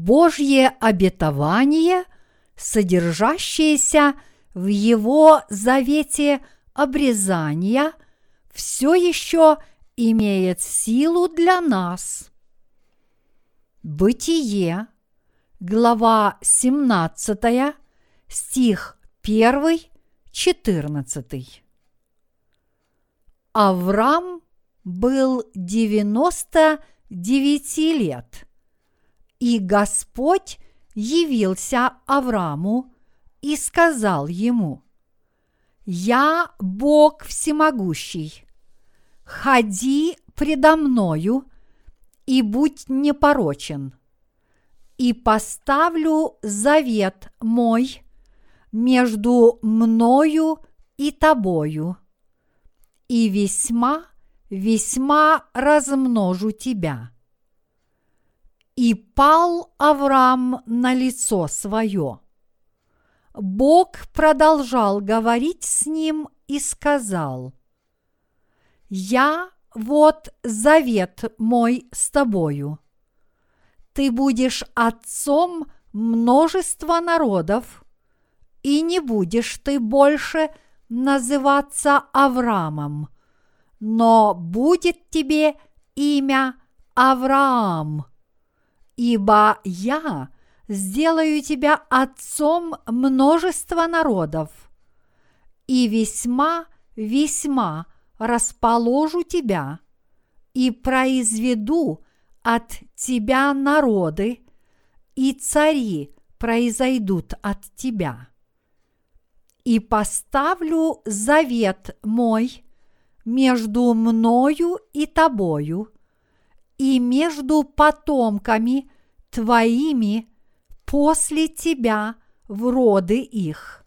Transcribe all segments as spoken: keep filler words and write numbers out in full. Божье обетование, содержащееся в Его завете обрезания, все еще имеет силу для нас. Бытие, глава семнадцатая, стих первый, четырнадцатый. Авраам был девяносто девяти лет, и Господь явился Аврааму и сказал ему: «Я Бог всемогущий, ходи предо мною и будь непорочен, и поставлю завет мой между мною и тобою, и весьма, весьма размножу тебя». И пал Авраам на лицо свое. Бог продолжал говорить с ним и сказал: «Я вот завет мой с тобою. Ты будешь отцом множества народов, и не будешь ты больше называться Авраамом, но будет тебе имя Авраам, ибо я сделаю тебя отцом множества народов, и весьма, весьма расположу тебя, и произведу от тебя народы, и цари произойдут от тебя. И поставлю завет мой между мною и тобою, и между потомками твоими после тебя в роды их.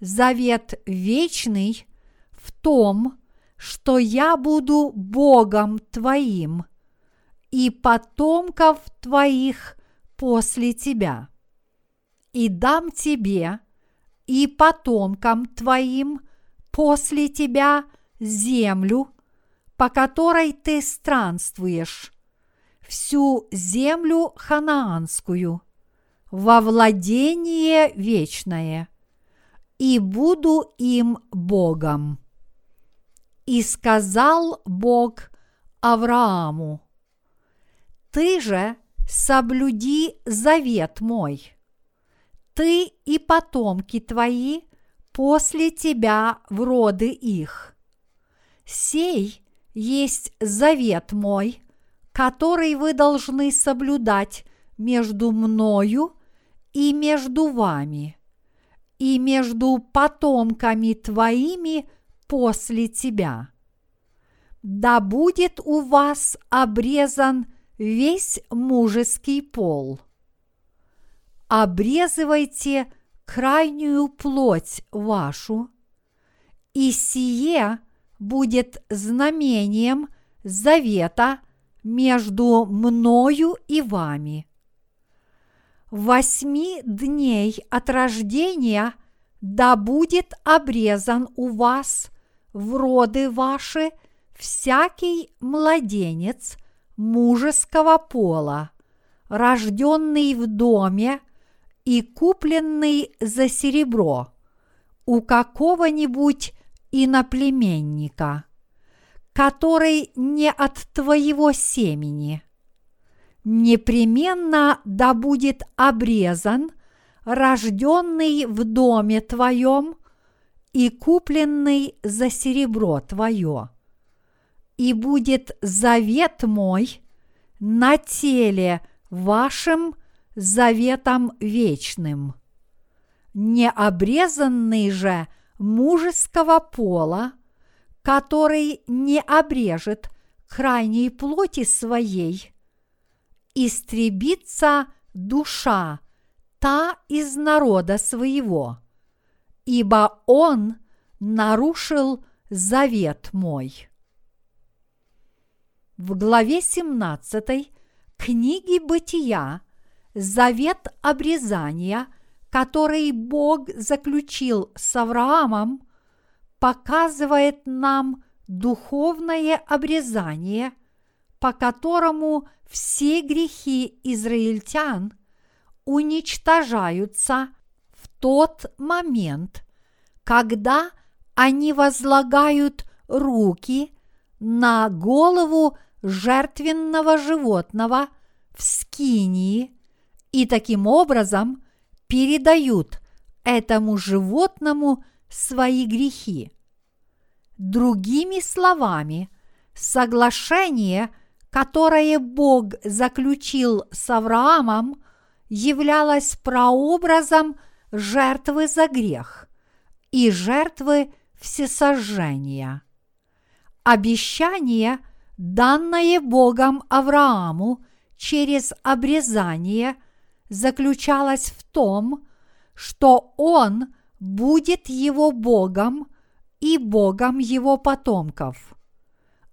Завет вечный в том, что я буду Богом твоим и потомков твоих после тебя, и дам тебе и потомкам твоим после тебя землю, по которой ты странствуешь, всю землю ханаанскую, во владение вечное, и буду им Богом». И сказал Бог Аврааму: «Ты же соблюди завет мой, ты и потомки твои после тебя в роды их. Сей есть завет мой, который вы должны соблюдать между мною и между вами, и между потомками твоими после тебя. Да будет у вас обрезан весь мужеский пол. Обрезывайте крайнюю плоть вашу, и сие будет знамением завета между мною и вами. Восьми дней от рождения да будет обрезан у вас в роды ваши всякий младенец мужеского пола, рожденный в доме и купленный за серебро у какого-нибудь иноплеменника, который не от твоего семени. Непременно да будет обрезан рожденный в доме твоем и купленный за серебро твое. И будет завет мой на теле вашим заветом вечным. Необрезанный же мужеского пола, который не обрежет крайней плоти своей, истребится душа та из народа своего, ибо он нарушил завет мой». В главе семнадцатой книги Бытия завет обрезания, который Бог заключил с Авраамом, показывает нам духовное обрезание, по которому все грехи израильтян уничтожаются в тот момент, когда они возлагают руки на голову жертвенного животного в скинии и таким образом передают этому животному свои грехи. Другими словами, соглашение, которое Бог заключил с Авраамом, являлось прообразом жертвы за грех и жертвы всесожжения. Обещание, данное Богом Аврааму через обрезание, заключалось в том, что он будет его Богом и Богом его потомков.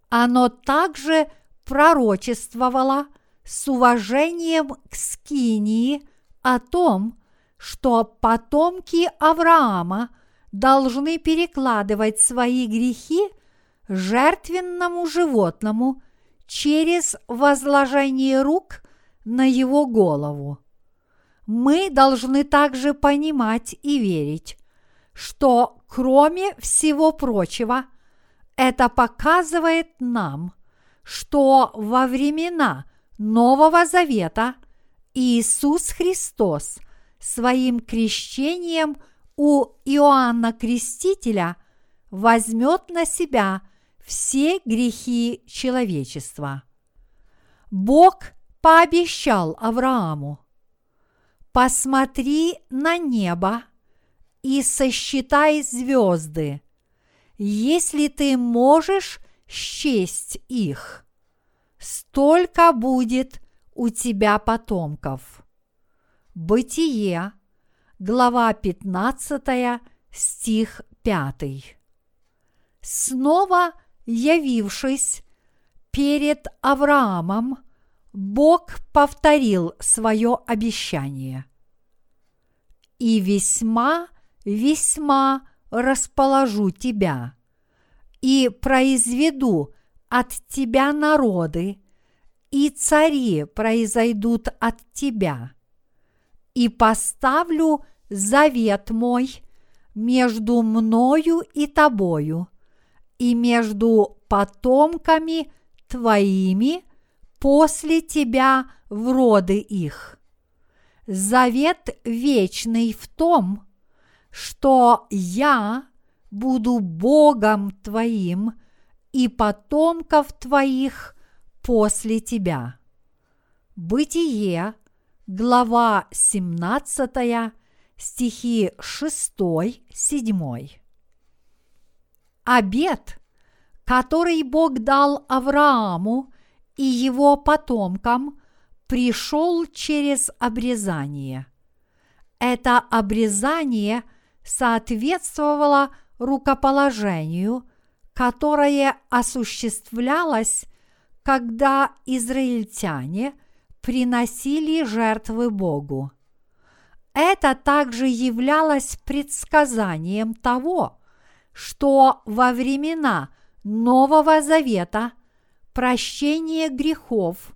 Оно также пророчествовало с уважением к скинии о том, что потомки Авраама должны перекладывать свои грехи жертвенному животному через возложение рук на его голову. Мы должны также понимать и верить, что, кроме всего прочего, это показывает нам, что во времена Нового Завета Иисус Христос своим крещением у Иоанна Крестителя возьмет на себя все грехи человечества. Бог пообещал Аврааму: «Посмотри на небо и сосчитай звезды, если ты можешь счесть их, столько будет у тебя потомков». Бытие, глава пятнадцатая, стих пятый. Снова явившись перед Авраамом, Бог повторил свое обещание: «И весьма, весьма расположу тебя, и произведу от тебя народы, и цари произойдут от тебя, и поставлю завет мой между мною и тобою, и между потомками твоими после тебя в роды их. Завет вечный в том, что я буду Богом твоим и потомков твоих после тебя». Бытие, глава семнадцатая, стихи шестой-седьмой. Обет, который Бог дал Аврааму и его потомкам, пришел через обрезание. Это обрезание соответствовало рукоположению, которое осуществлялось, когда израильтяне приносили жертвы Богу. Это также являлось предсказанием того, что во времена Нового Завета прощение грехов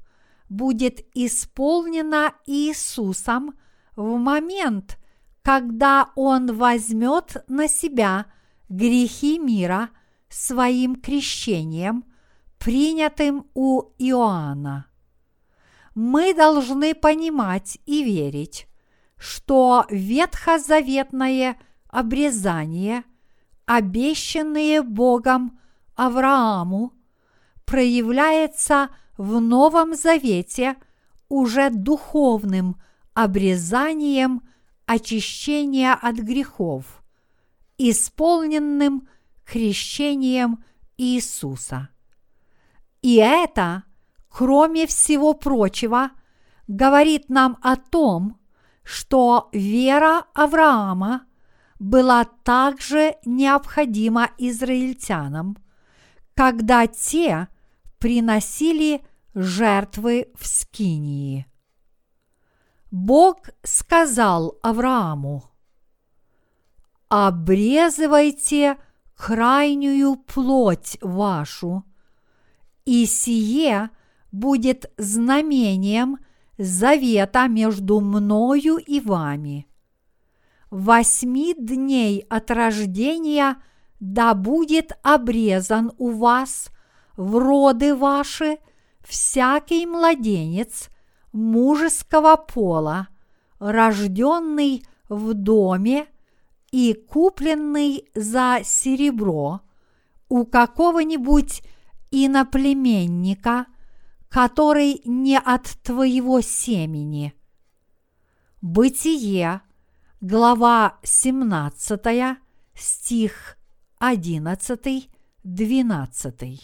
будет исполнено Иисусом в момент, когда Он возьмет на себя грехи мира своим крещением, принятым у Иоанна. Мы должны понимать и верить, что ветхозаветное обрезание, обещанное Богом Аврааму, проявляется в Новом Завете уже духовным обрезанием очищения от грехов, исполненным крещением Иисуса. И это, кроме всего прочего, говорит нам о том, что вера Авраама была также необходима израильтянам, когда те приносили жертвы в скинии. Бог сказал Аврааму: «Обрезывайте крайнюю плоть вашу, и сие будет знамением завета между мною и вами. Восьми дней от рождения да будет обрезан у вас в роды ваши всякий младенец мужеского пола, рожденный в доме и купленный за серебро у какого-нибудь иноплеменника, который не от твоего семени». Бытие, глава семнадцатая, стих одиннадцатый-двенадцатый.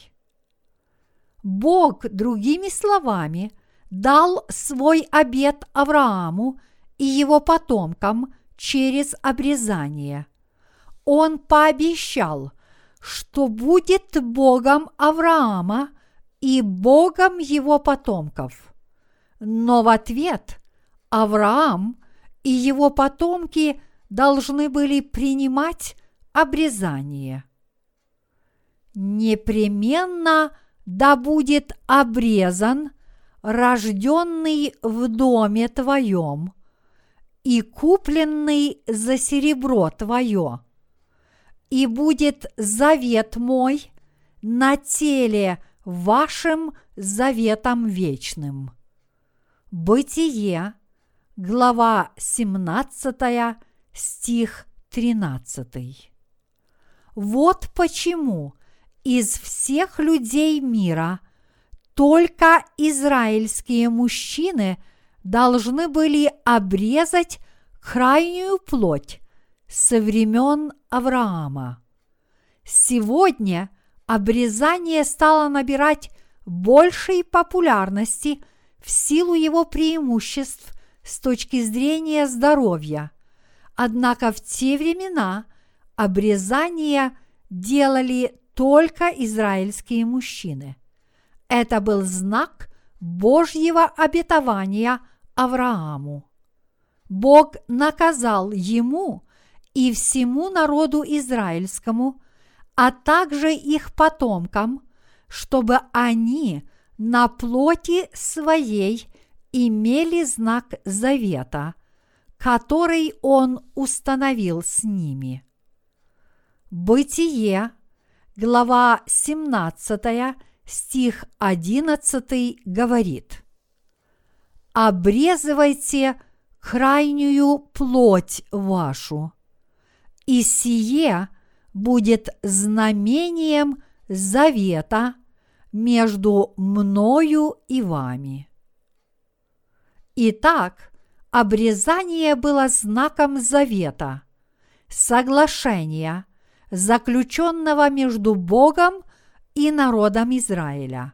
Бог, другими словами, дал свой обет Аврааму и его потомкам через обрезание. Он пообещал, что будет Богом Авраама и Богом его потомков. Но в ответ Авраам и его потомки должны были принимать обрезание. Непременно да будет обрезан рожденный в доме твоем и купленный за серебро твое, и будет завет мой на теле вашим заветом вечным. Бытие, глава семнадцатая, стих тринадцатый. Вот почему из всех людей мира только израильские мужчины должны были обрезать крайнюю плоть со времен Авраама. Сегодня обрезание стало набирать большей популярности в силу его преимуществ с точки зрения здоровья. Однако в те времена обрезание делали только израильские мужчины. Это был знак Божьего обетования Аврааму. Бог наказал ему и всему народу израильскому, а также их потомкам, чтобы они на плоти своей имели знак завета, который он установил с ними. Бытие, глава семнадцатая, стих одиннадцатый говорит: «Обрезывайте крайнюю плоть вашу, и сие будет знамением завета между мною и вами». Итак, обрезание было знаком завета, соглашения, заключенного между Богом и народом Израиля.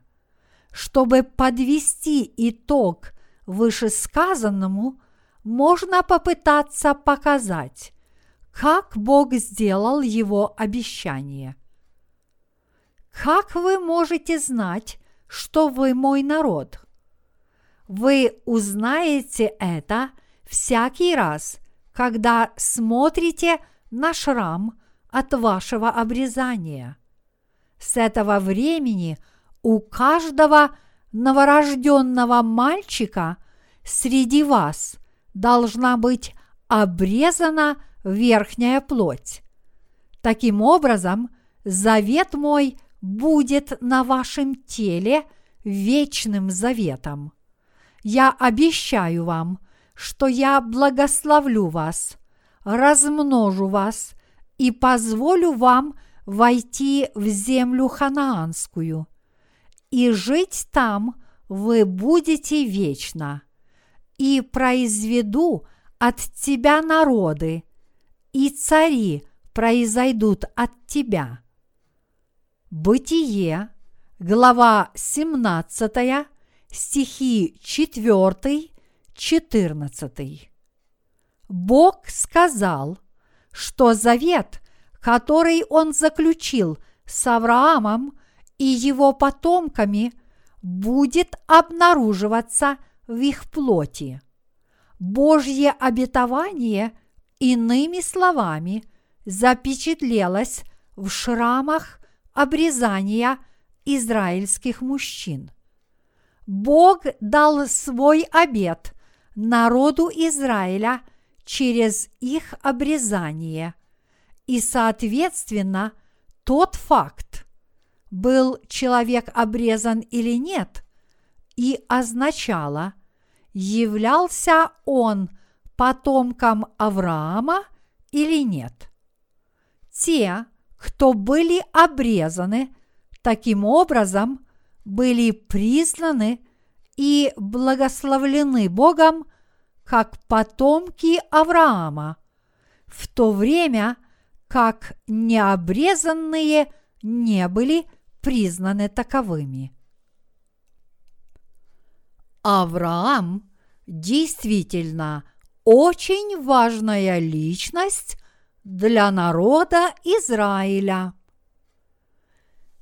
Чтобы подвести итог вышесказанному, можно попытаться показать, как Бог сделал его обещание. Как вы можете знать, что вы мой народ? Вы узнаете это всякий раз, когда смотрите на шрам от вашего обрезания. С этого времени у каждого новорожденного мальчика среди вас должна быть обрезана верхняя плоть. Таким образом, завет мой будет на вашем теле вечным заветом. Я обещаю вам, что я благословлю вас, размножу вас и позволю вам войти в землю ханаанскую, и жить там вы будете вечно, и произведу от тебя народы, и цари произойдут от тебя. Бытие, глава семнадцатая, стихи четыре-четырнадцать. Бог сказал, что завет, который он заключил с Авраамом и его потомками, будет обнаруживаться в их плоти. Божье обетование, иными словами, запечатлелось в шрамах обрезания израильских мужчин. Бог дал свой обет народу Израиля через их обрезание, и, соответственно, тот факт, был человек обрезан или нет, и означало, являлся он потомком Авраама или нет. Те, кто были обрезаны, таким образом были признаны и благословлены Богом как потомки Авраама, в то время как необрезанные не были признаны таковыми. Авраам действительно очень важная личность для народа Израиля.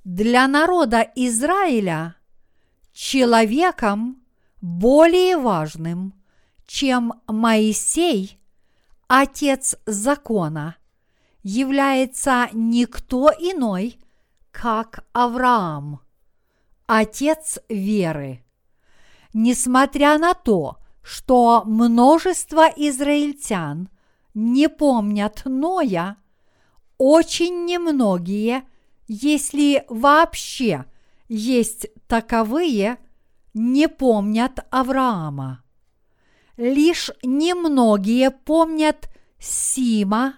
Для народа Израиля человеком более важным, чем Моисей, отец закона, является никто иной, как Авраам, отец веры. Несмотря на то, что множество израильтян не помнят Ноя, очень немногие, если вообще есть таковые, не помнят Авраама. Лишь немногие помнят Сима,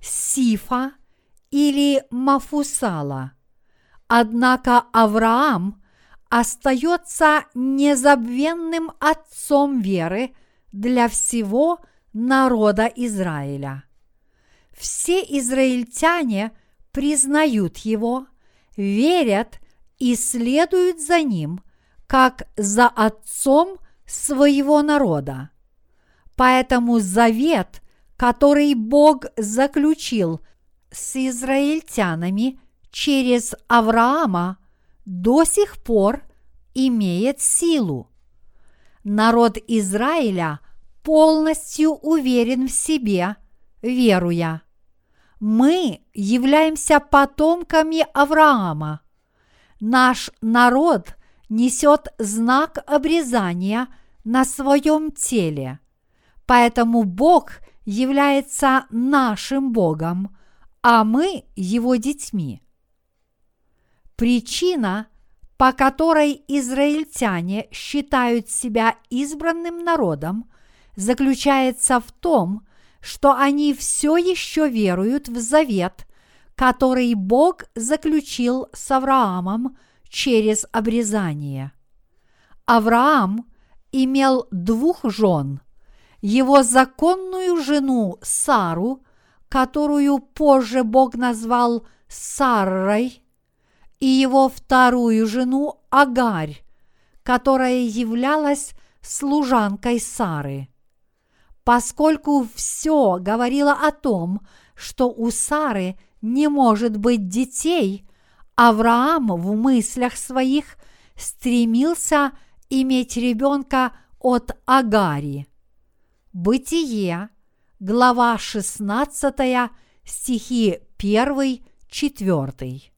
Сифа или Мафусала. Однако Авраам остается незабвенным отцом веры для всего народа Израиля. Все израильтяне признают его, верят и следуют за ним, как за отцом своего народа. Поэтому завет, который Бог заключил с израильтянами через Авраама, до сих пор имеет силу. Народ Израиля полностью уверен в себе, веруя: мы являемся потомками Авраама. Наш народ несет знак обрезания на своем теле, поэтому Бог является нашим Богом, а мы его детьми. Причина, по которой израильтяне считают себя избранным народом, заключается в том, что они все еще веруют в завет, который Бог заключил с Авраамом через обрезание. Авраам имел двух жен: его законную жену Сару, которую позже Бог назвал Саррой, и его вторую жену Агарь, которая являлась служанкой Сары. Поскольку все говорило о том, что у Сары не может быть детей, Авраам в мыслях своих стремился иметь ребенка от Агари. Бытие, глава шестнадцатая, стихи первый-четвёртый.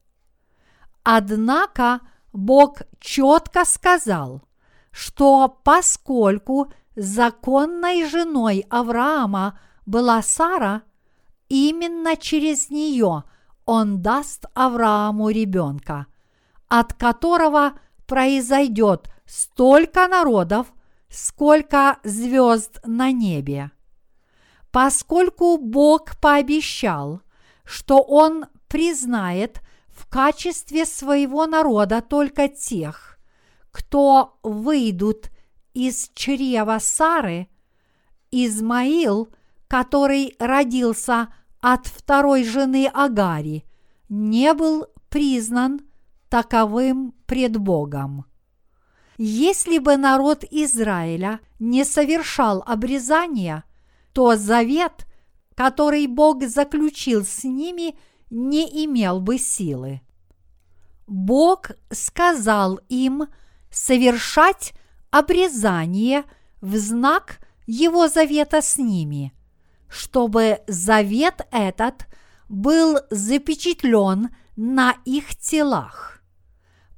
Однако Бог четко сказал, что поскольку законной женой Авраама была Сара, именно через нее он даст Аврааму ребенка, от которого произойдет столько народов, сколько звезд на небе. Поскольку Бог пообещал, что Он признает в качестве своего народа только тех, кто выйдут из чрева Сары, Измаил, который родился от второй жены Агари, не был признан таковым пред Богом. Если бы народ Израиля не совершал обрезания, то завет, который Бог заключил с ними, не имел бы силы. Бог сказал им совершать обрезание в знак Его завета с ними, чтобы завет этот был запечатлен на их телах.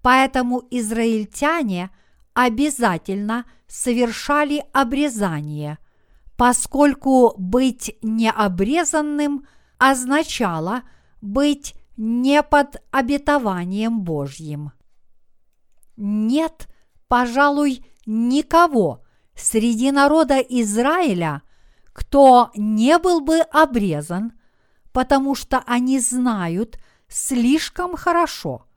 Поэтому израильтяне обязательно совершали обрезание, поскольку быть необрезанным означало быть не под обетованием Божьим. Нет, пожалуй, никого среди народа Израиля, кто не был бы обрезан, потому что они знают слишком хорошо,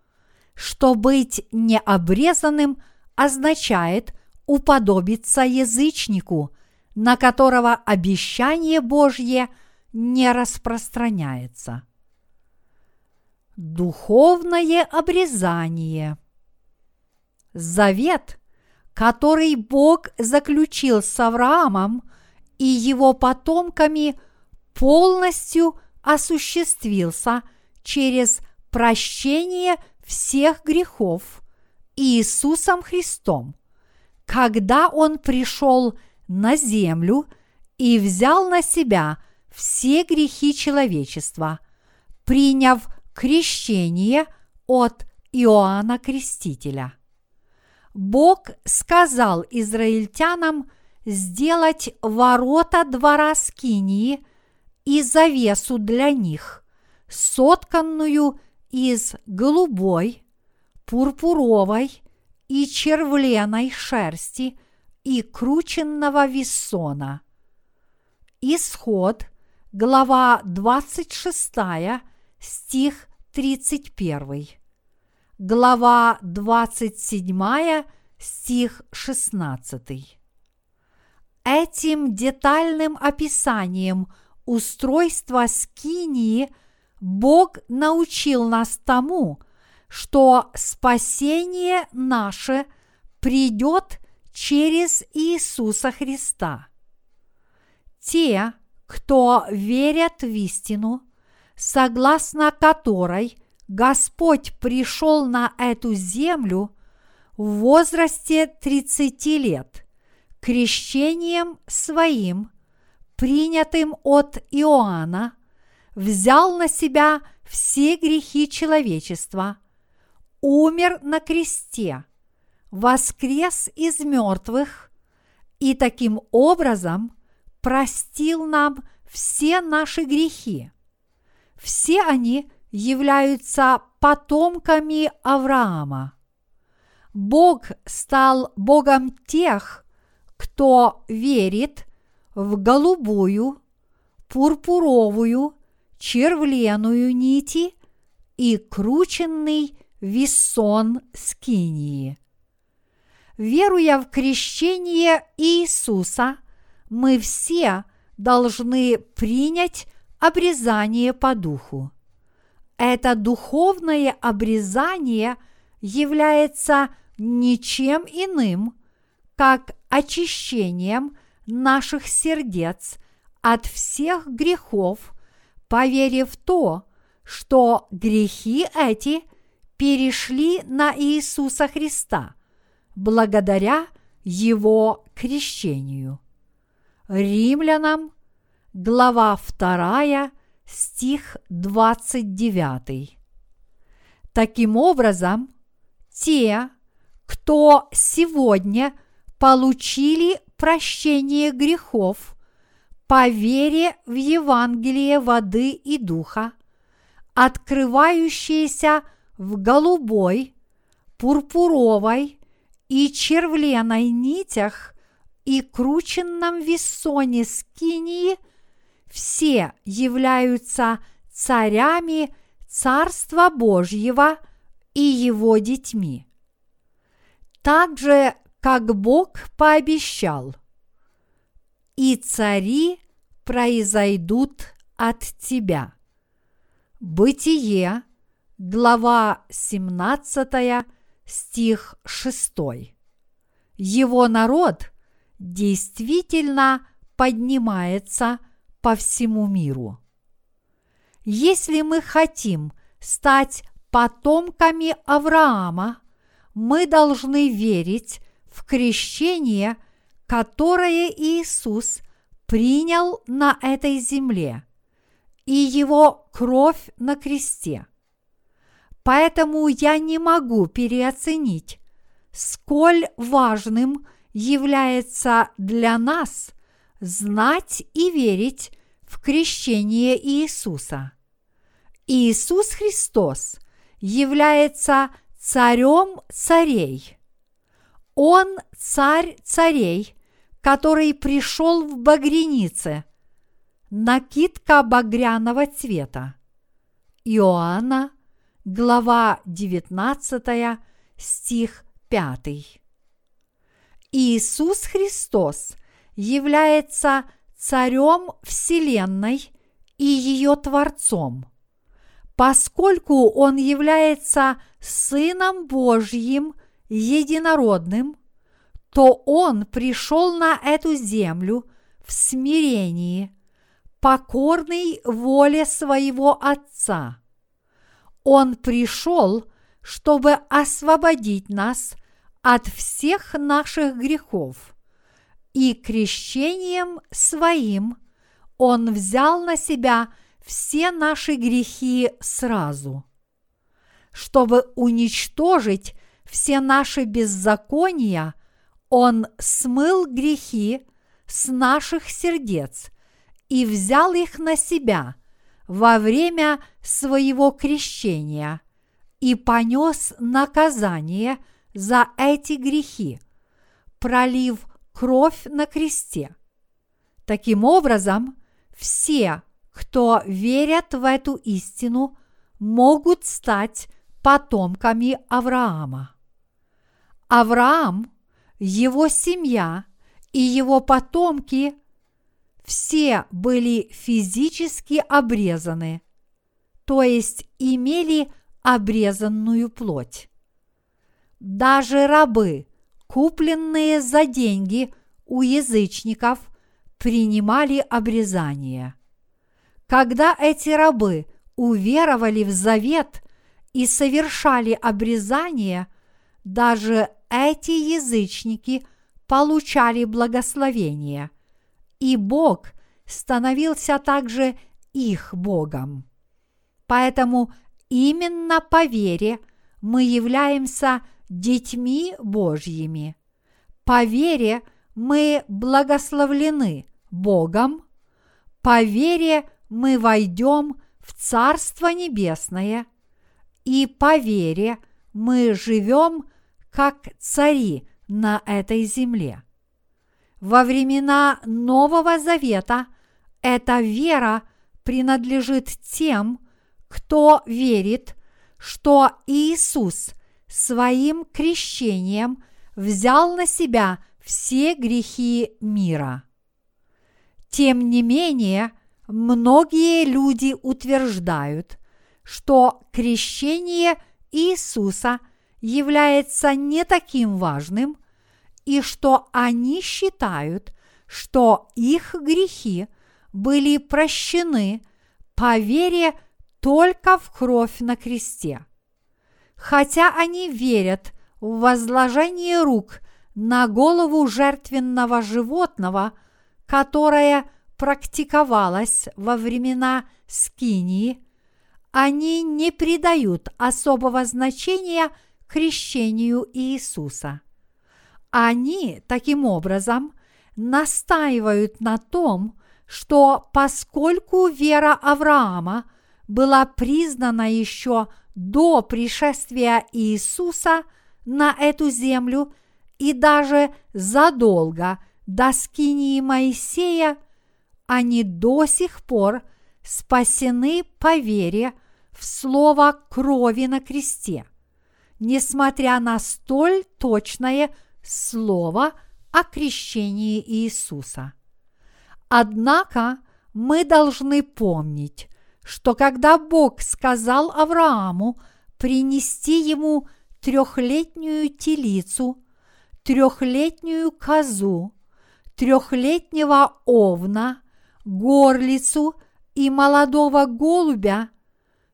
что быть необрезанным означает уподобиться язычнику, на которого обещание Божье не распространяется. Духовное обрезание. Завет, который Бог заключил с Авраамом и его потомками, полностью осуществился через прощение всех грехов Иисусом Христом, когда Он пришел на землю и взял на себя все грехи человечества, приняв крещение от Иоанна Крестителя. Бог сказал израильтянам сделать ворота двора скинии и завесу для них, сотканную из голубой, пурпуровой и червленой шерсти и крученного виссона. Исход, глава двадцать шестая, стих тридцать первый. Глава двадцать седьмая, стих шестнадцатый. Этим детальным описанием устройства скинии Бог научил нас тому, что спасение наше придет через Иисуса Христа. Те, кто верят в истину, согласно которой Господь пришел на эту землю в возрасте тридцати лет, крещением своим, принятым от Иоанна, взял на себя все грехи человечества, умер на кресте, воскрес из мертвых и таким образом простил нам все наши грехи. Все они являются потомками Авраама. Бог стал Богом тех, кто верит в голубую, пурпуровую, червленую нити и крученный виссон скинии. Веруя в крещение Иисуса, мы все должны принять обрезание по духу. Это духовное обрезание является ничем иным, как очищением наших сердец от всех грехов, поверив в то, что грехи эти перешли на Иисуса Христа, благодаря Его крещению. Римлянам, глава вторая, стих двадцать девятый. Таким образом, те, кто сегодня получили прощение грехов по вере в Евангелие воды и духа, открывающееся в голубой, пурпуровой и червленой нитях и крученном виссоне скинии, все являются царями Царства Божьего и Его детьми. Так же, как Бог пообещал: «И цари произойдут от тебя». Бытие, глава семнадцатая, стих шестой. Его народ действительно поднимается по всему миру. Если мы хотим стать потомками Авраама, мы должны верить в крещение, которое Иисус принял на этой земле, и Его кровь на кресте. Поэтому я не могу переоценить, сколь важным является для нас знать и верить в крещение Иисуса. Иисус Христос является царем царей. Он царь царей, который пришел в багрянице, накидка багряного цвета. Иоанна, глава девятнадцатая, стих пятый. Иисус Христос является царем Вселенной и ее Творцом, поскольку Он является Сыном Божьим единородным, то Он пришел на эту землю в смирении, покорный воле своего Отца. Он пришел, чтобы освободить нас от всех наших грехов, и крещением своим Он взял на себя все наши грехи сразу. Чтобы уничтожить все наши беззакония, Он смыл грехи с наших сердец и взял их на себя во время своего крещения и понес наказание за эти грехи, пролив кровь на кресте. Таким образом, все, кто верят в эту истину, могут стать потомками Авраама. Авраам, его семья и его потомки все были физически обрезаны, то есть имели обрезанную плоть. Даже рабы, купленные за деньги у язычников, принимали обрезание. Когда эти рабы уверовали в завет и совершали обрезание, даже эти язычники получали благословение, и Бог становился также их Богом. Поэтому именно по вере мы являемся детьми Божьими. По вере мы благословлены Богом, по вере мы войдем в Царство Небесное, и по вере мы живем как цари на этой земле. Во времена Нового Завета эта вера принадлежит тем, кто верит, что Иисус своим крещением взял на себя все грехи мира. Тем не менее, многие люди утверждают, что крещение Иисуса является не таким важным, и что они считают, что их грехи были прощены по вере только в кровь на кресте. Хотя они верят в возложение рук на голову жертвенного животного, которое практиковалось во времена Скинии, они не придают особого значения крещению Иисуса. Они, таким образом, настаивают на том, что поскольку вера Авраама была признана еще до пришествия Иисуса на эту землю и даже задолго до скинии Моисея, они до сих пор спасены по вере в слово крови на кресте, несмотря на столь точное слово о крещении Иисуса. Однако мы должны помнить, что когда Бог сказал Аврааму принести ему трехлетнюю телицу, трехлетнюю козу, трехлетнего овна, горлицу и молодого голубя,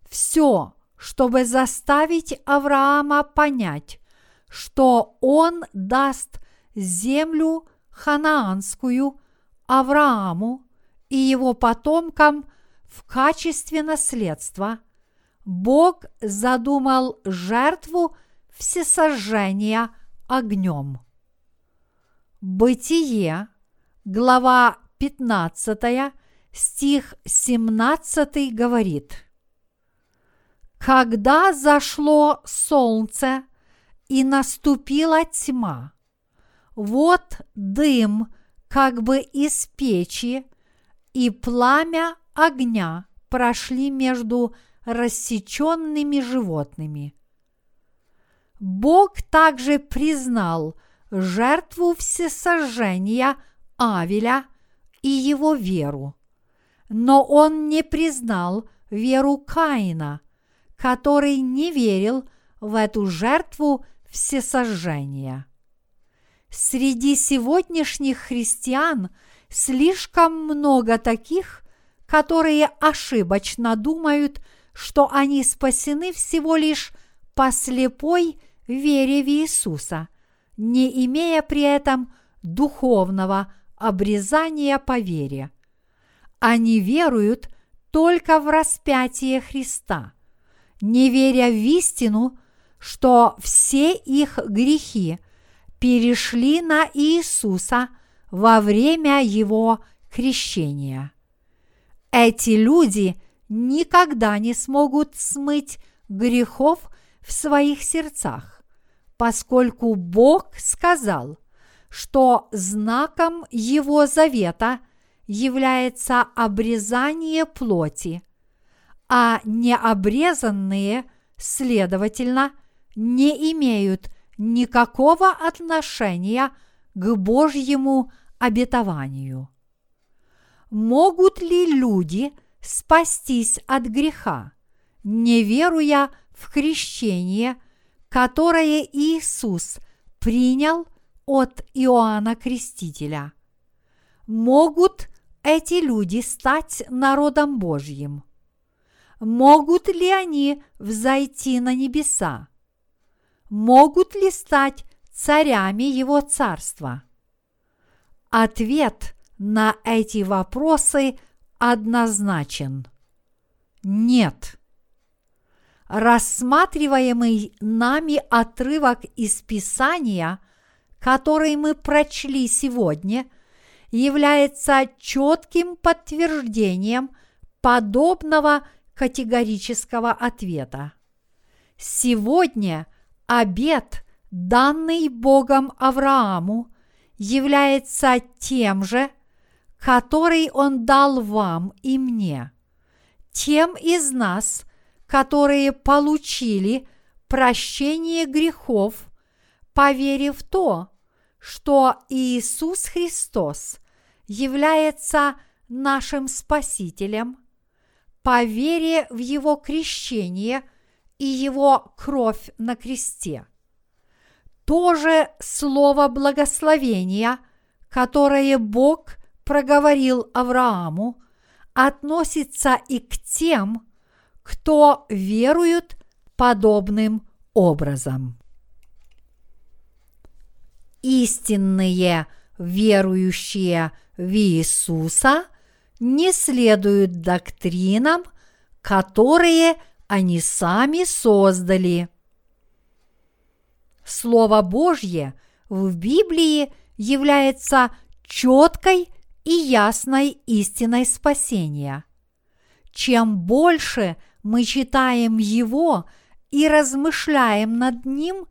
все, чтобы заставить Авраама понять, что он даст землю ханаанскую Аврааму и его потомкам в качестве наследства, Бог задумал жертву всесожжения огнем. Бытие, глава пятнадцатая, стих семнадцатый говорит: «Когда зашло солнце и наступила тьма, вот дым как бы из печи и пламя огня прошли между рассеченными животными». Бог также признал жертву всесожжения Авеля и его веру, но он не признал веру Каина, который не верил в эту жертву всесожжения. Среди сегодняшних христиан слишком много таких, которые ошибочно думают, что они спасены всего лишь по слепой вере в Иисуса, не имея при этом духовного обрезания по вере. Они веруют только в распятие Христа, не веря в истину, что все их грехи перешли на Иисуса во время Его крещения. Эти люди никогда не смогут смыть грехов в своих сердцах, поскольку Бог сказал, что знаком Его завета является обрезание плоти, а необрезанные, следовательно, не имеют никакого отношения к Божьему обетованию. Могут ли люди спастись от греха, не веруя в крещение, которое Иисус принял от Иоанна Крестителя? Могут эти люди стать народом Божьим? Могут ли они взойти на небеса? Могут ли стать царями Его царства? Ответ на эти вопросы однозначен. Нет. Рассматриваемый нами отрывок из Писания, который мы прочли сегодня, является четким подтверждением подобного категорического ответа. Сегодня обет, данный Богом Аврааму, является тем же, который он дал вам и мне, тем из нас, которые получили прощение грехов, поверив в то, что Иисус Христос является нашим Спасителем, по вере в Его крещение и Его кровь на кресте. То же слово благословения, которое Бог проговорил Аврааму, относится и к тем, кто верует подобным образом. Истинные верующие в Иисуса не следуют доктринам, которые они сами создали. Слово Божье в Библии является четкой и ясной истиной спасения. Чем больше мы читаем его и размышляем над ним,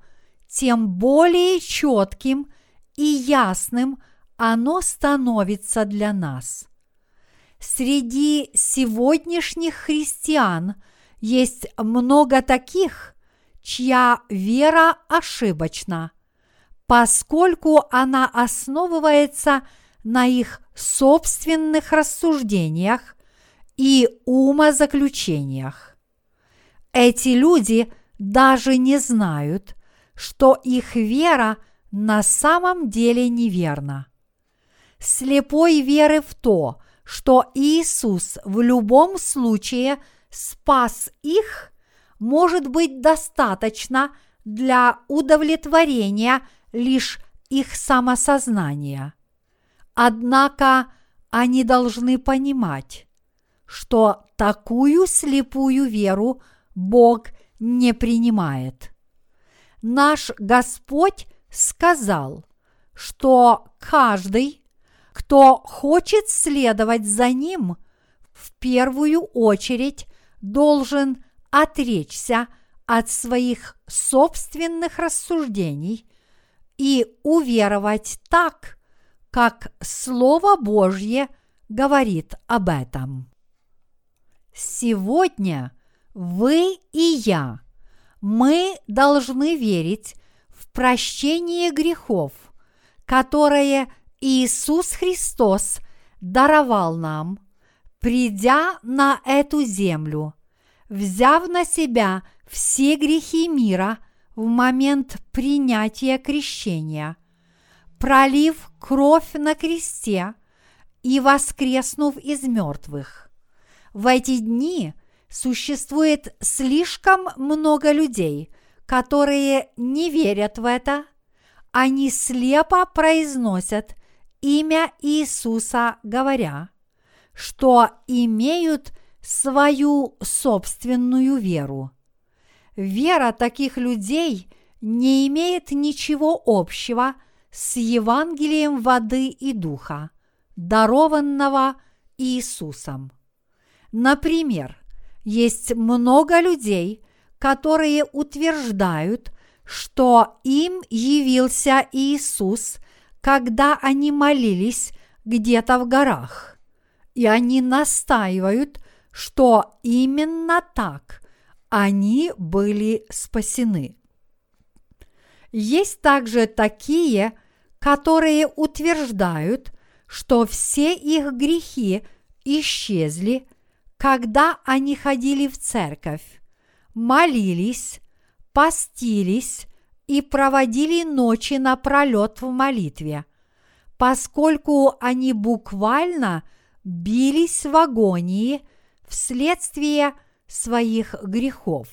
тем более четким и ясным оно становится для нас. Среди сегодняшних христиан есть много таких, чья вера ошибочна, поскольку она основывается на их собственных рассуждениях и умозаключениях. Эти люди даже не знают, что их вера на самом деле неверна. Слепой веры в то, что Иисус в любом случае спас их, может быть достаточно для удовлетворения лишь их самосознания. Однако они должны понимать, что такую слепую веру Бог не принимает. Наш Господь сказал, что каждый, кто хочет следовать за ним, в первую очередь должен отречься от своих собственных рассуждений и уверовать так, как Слово Божье говорит об этом. Сегодня вы и я, мы должны верить в прощение грехов, которое Иисус Христос даровал нам, придя на эту землю, взяв на себя все грехи мира в момент принятия крещения, пролив кровь на кресте и воскреснув из мертвых. В эти дни существует слишком много людей, которые не верят в это. Они слепо произносят имя Иисуса, говоря, что имеют свою собственную веру. Вера таких людей не имеет ничего общего с Евангелием воды и духа, дарованного Иисусом. Например, есть много людей, которые утверждают, что им явился Иисус, когда они молились где-то в горах, и они настаивают, что именно так они были спасены. Есть также такие, которые утверждают, что все их грехи исчезли, когда они ходили в церковь, молились, постились и проводили ночи напролет в молитве, поскольку они буквально бились в агонии вследствие своих грехов,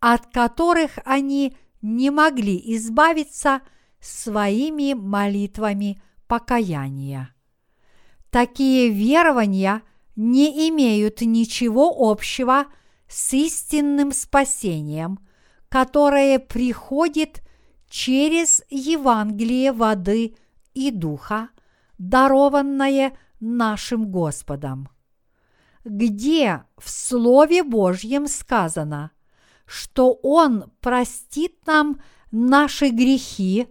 от которых они не могли избавиться своими молитвами покаяния. Такие верования не имеют ничего общего с истинным спасением, которое приходит через Евангелие воды и духа, дарованное нашим Господом. Где в Слове Божьем сказано, что Он простит нам наши грехи,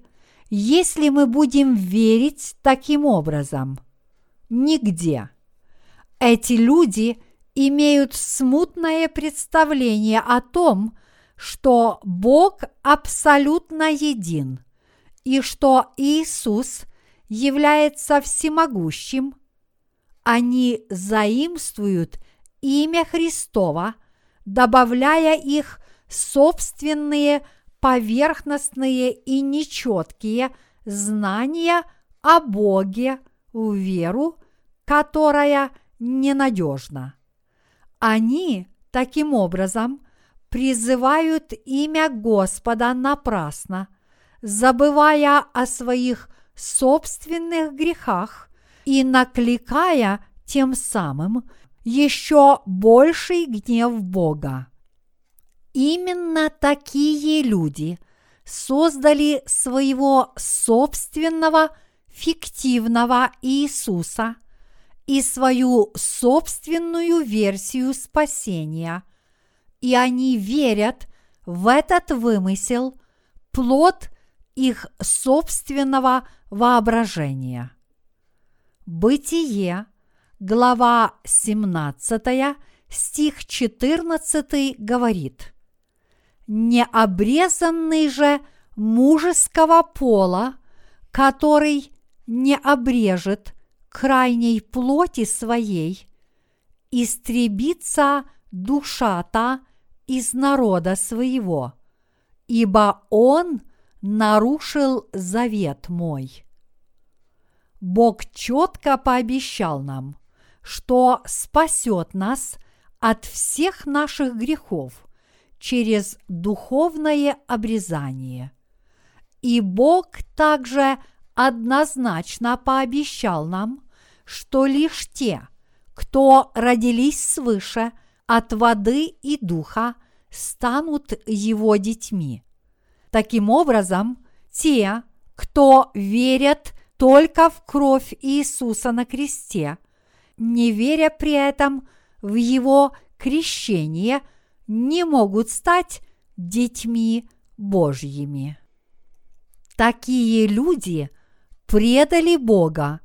если мы будем верить таким образом? Нигде. Эти люди имеют смутное представление о том, что Бог абсолютно един, и что Иисус является всемогущим. Они заимствуют имя Христова, добавляя их собственные поверхностные и нечеткие знания о Боге в веру, которая ненадежна. Они таким образом призывают имя Господа напрасно, забывая о своих собственных грехах и накликая тем самым еще больший гнев Бога. Именно такие люди создали своего собственного фиктивного Иисуса и свою собственную версию спасения, и они верят в этот вымысел, плод их собственного воображения. Бытие, глава семнадцатая, стих четырнадцатый говорит: «Необрезанный же мужеского пола, который не обрежет крайней плоти своей, истребится душа та из народа своего, ибо он нарушил завет мой». Бог четко пообещал нам, что спасет нас от всех наших грехов через духовное обрезание. И Бог также однозначно пообещал нам, что лишь те, кто родились свыше от воды и духа, станут его детьми. Таким образом, те, кто верят только в кровь Иисуса на кресте, не веря при этом в Его крещение, не могут стать детьми Божьими. Такие люди предали Бога,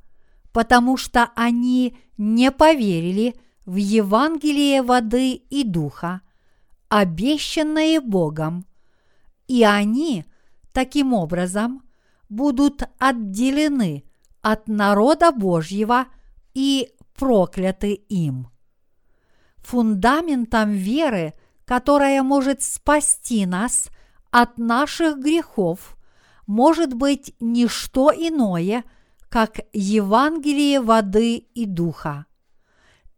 потому что они не поверили в Евангелие воды и духа, обещанное Богом, и они таким образом будут отделены от народа Божьего и прокляты им. Фундаментом веры, которая может спасти нас от наших грехов, может быть не что иное, как Евангелие воды и духа.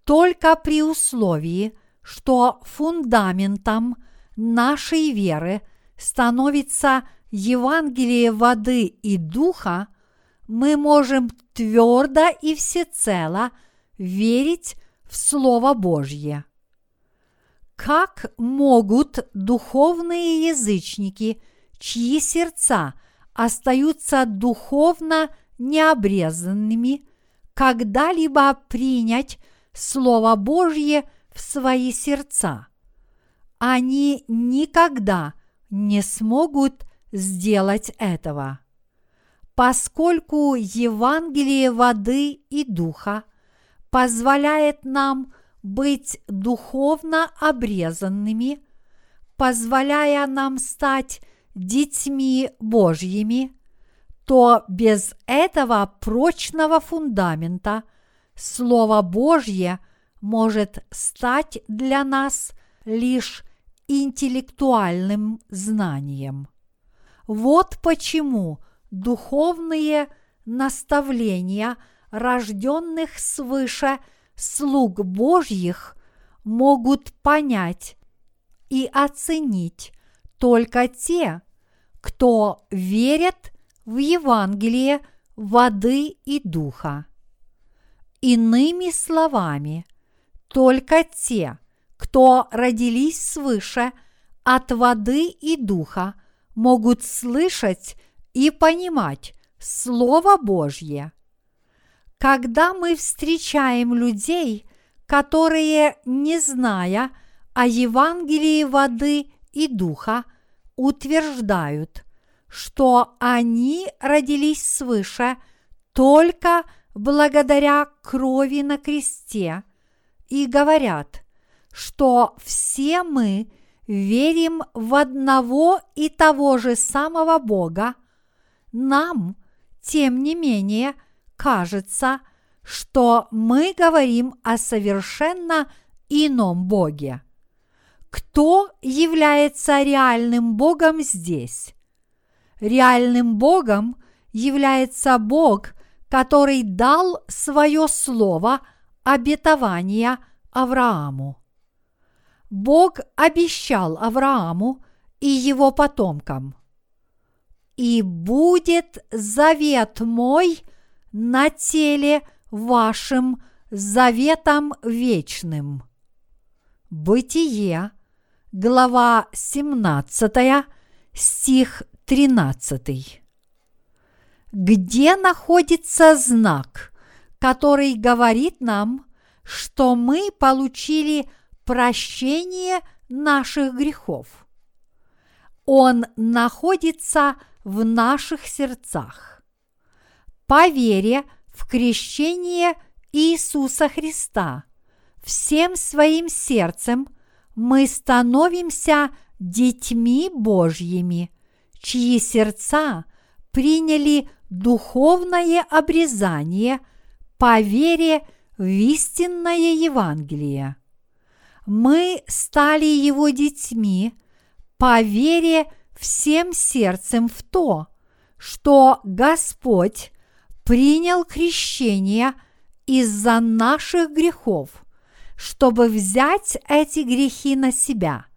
Только при условии, что фундаментом нашей веры становится Евангелие воды и духа, мы можем твердо и всецело верить в Слово Божье. Как могут духовные язычники, чьи сердца остаются духовно необрезанными, когда-либо принять Слово Божье в свои сердца? Они никогда не смогут сделать этого, поскольку Евангелие воды и духа позволяет нам быть духовно обрезанными, позволяя нам стать детьми Божьими, то без этого прочного фундамента Слово Божье может стать для нас лишь интеллектуальным знанием. Вот почему духовные наставления рожденных свыше слуг Божьих могут понять и оценить только те, кто верит в Евангелие воды и духа. Иными словами, только те, кто родились свыше от воды и духа, могут слышать и понимать Слово Божье. Когда мы встречаем людей, которые, не зная о Евангелии воды и духа, утверждают, что они родились свыше только благодаря крови на кресте, и говорят, что все мы верим в одного и того же самого Бога, нам, тем не менее, кажется, что мы говорим о совершенно ином Боге. Кто является реальным Богом здесь? Реальным Богом является Бог, который дал свое слово обетования Аврааму. Бог обещал Аврааму и его потомкам: «И будет завет мой на теле вашим заветом вечным». Бытие, глава семнадцатая, стих тринадцатый. Где находится знак, который говорит нам, что мы получили прощение наших грехов? Он находится в наших сердцах. По вере в крещение Иисуса Христа всем своим сердцем мы становимся детьми Божьими, чьи сердца приняли духовное обрезание по вере в истинное Евангелие. Мы стали Его детьми по вере всем сердцем в то, что Господь принял крещение из-за наших грехов, чтобы взять эти грехи на себя,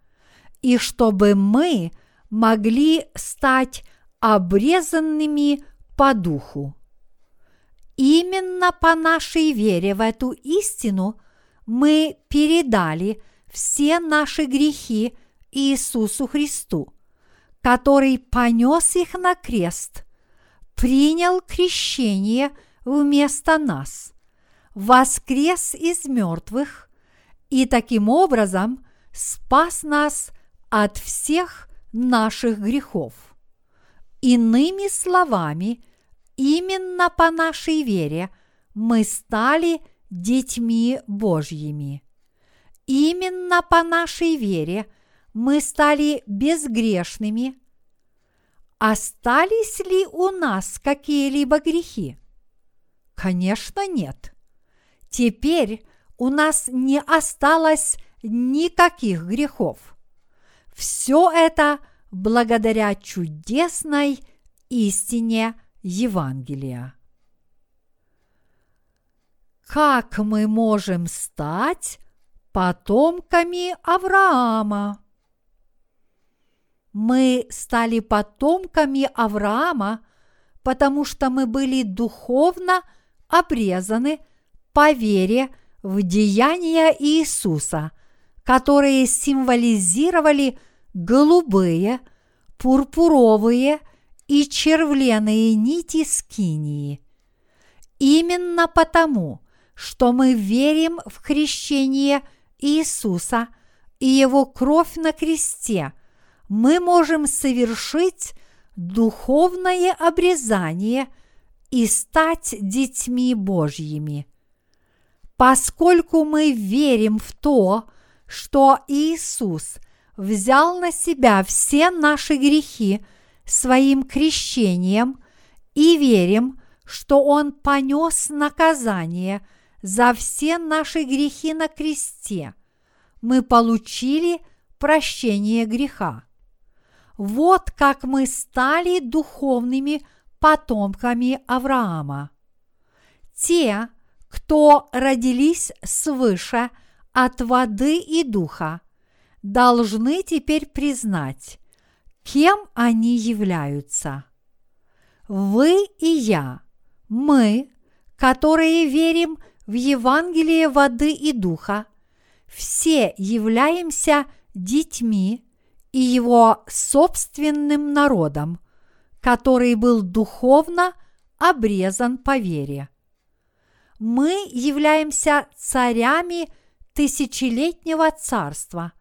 и чтобы мы могли стать обрезанными по духу. Именно по нашей вере в эту истину мы передали все наши грехи Иисусу Христу, который понес их на крест, принял крещение вместо нас, воскрес из мертвых и таким образом спас нас от всех наших грехов. Иными словами, именно по нашей вере мы стали детьми Божьими. Именно по нашей вере мы стали безгрешными. Остались ли у нас какие-либо грехи? Конечно, нет. Теперь у нас не осталось никаких грехов. Все это благодаря чудесной истине Евангелия. Как мы можем стать потомками Авраама? Мы стали потомками Авраама, потому что мы были духовно обрезаны по вере в деяния Иисуса, которые символизировали голубые, пурпуровые и червленые нити скинии. Именно потому, что мы верим в крещение Иисуса и Его кровь на кресте, мы можем совершить духовное обрезание и стать детьми Божьими. Поскольку мы верим в то, что Иисус взял на себя все наши грехи своим крещением, и верим, что Он понес наказание за все наши грехи на кресте, мы получили прощение греха. Вот как мы стали духовными потомками Авраама. Те, кто родились свыше от воды и духа, должны теперь признать, кем они являются. Вы и я, мы, которые верим в Евангелие воды и духа, все являемся детьми и его собственным народом, который был духовно обрезан по вере. Мы являемся царями тысячелетнего царства,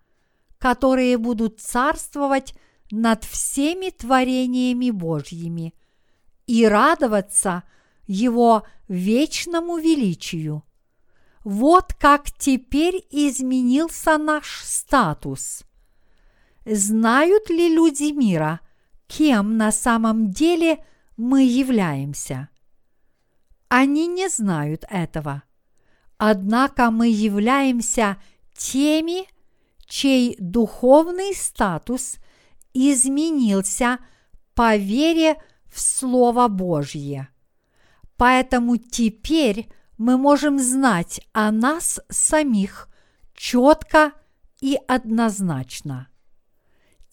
которые будут царствовать над всеми творениями Божьими и радоваться Его вечному величию. Вот как теперь изменился наш статус. Знают ли люди мира, кем на самом деле мы являемся? Они не знают этого. Однако мы являемся теми, чей духовный статус изменился по вере в Слово Божье. Поэтому теперь мы можем знать о нас самих четко и однозначно.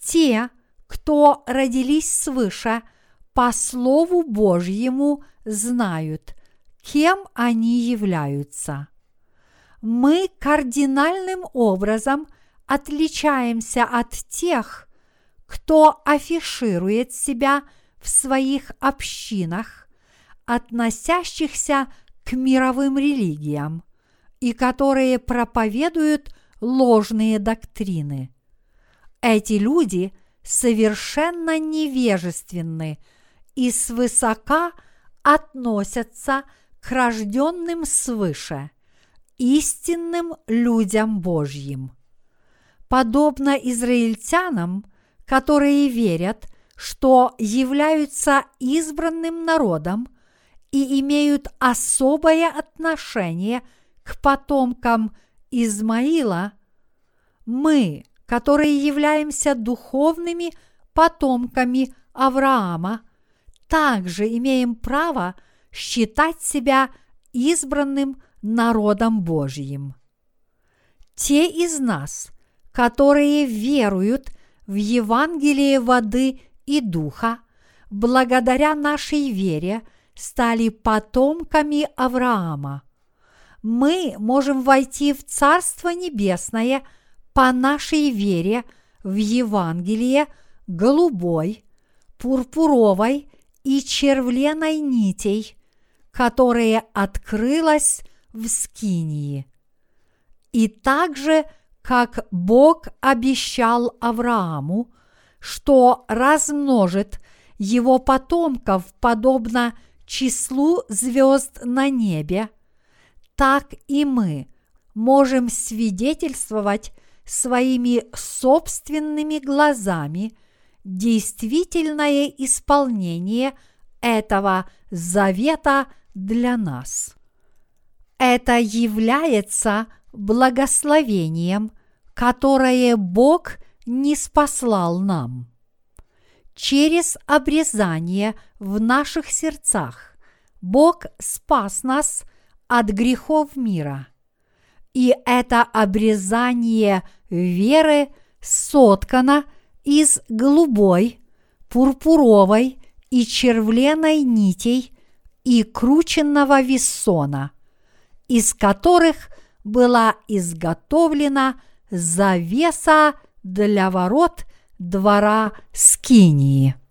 Те, кто родились свыше, по Слову Божьему знают, кем они являются. Мы кардинальным образом отличаемся от тех, кто афиширует себя в своих общинах, относящихся к мировым религиям, и которые проповедуют ложные доктрины. Эти люди совершенно невежественны и свысока относятся к рожденным свыше, истинным людям Божьим. Подобно израильтянам, которые верят, что являются избранным народом и имеют особое отношение к потомкам Измаила, мы, которые являемся духовными потомками Авраама, также имеем право считать себя избранным народом Божьим. Те из нас, которые веруют в Евангелие воды и духа, благодаря нашей вере стали потомками Авраама. Мы можем войти в Царство Небесное по нашей вере в Евангелие голубой, пурпуровой и червленой нитей, которая открылась в Скинии. И так же, как Бог обещал Аврааму, что размножит его потомков подобно числу звезд на небе, так и мы можем свидетельствовать своими собственными глазами действительное исполнение этого завета для нас. Это является благословением, которое Бог ниспослал нам. Через обрезание в наших сердцах Бог спас нас от грехов мира. И это обрезание веры соткано из голубой, пурпуровой и червленой нитей и крученного виссона, из которых была изготовлена завеса для ворот двора Скинии.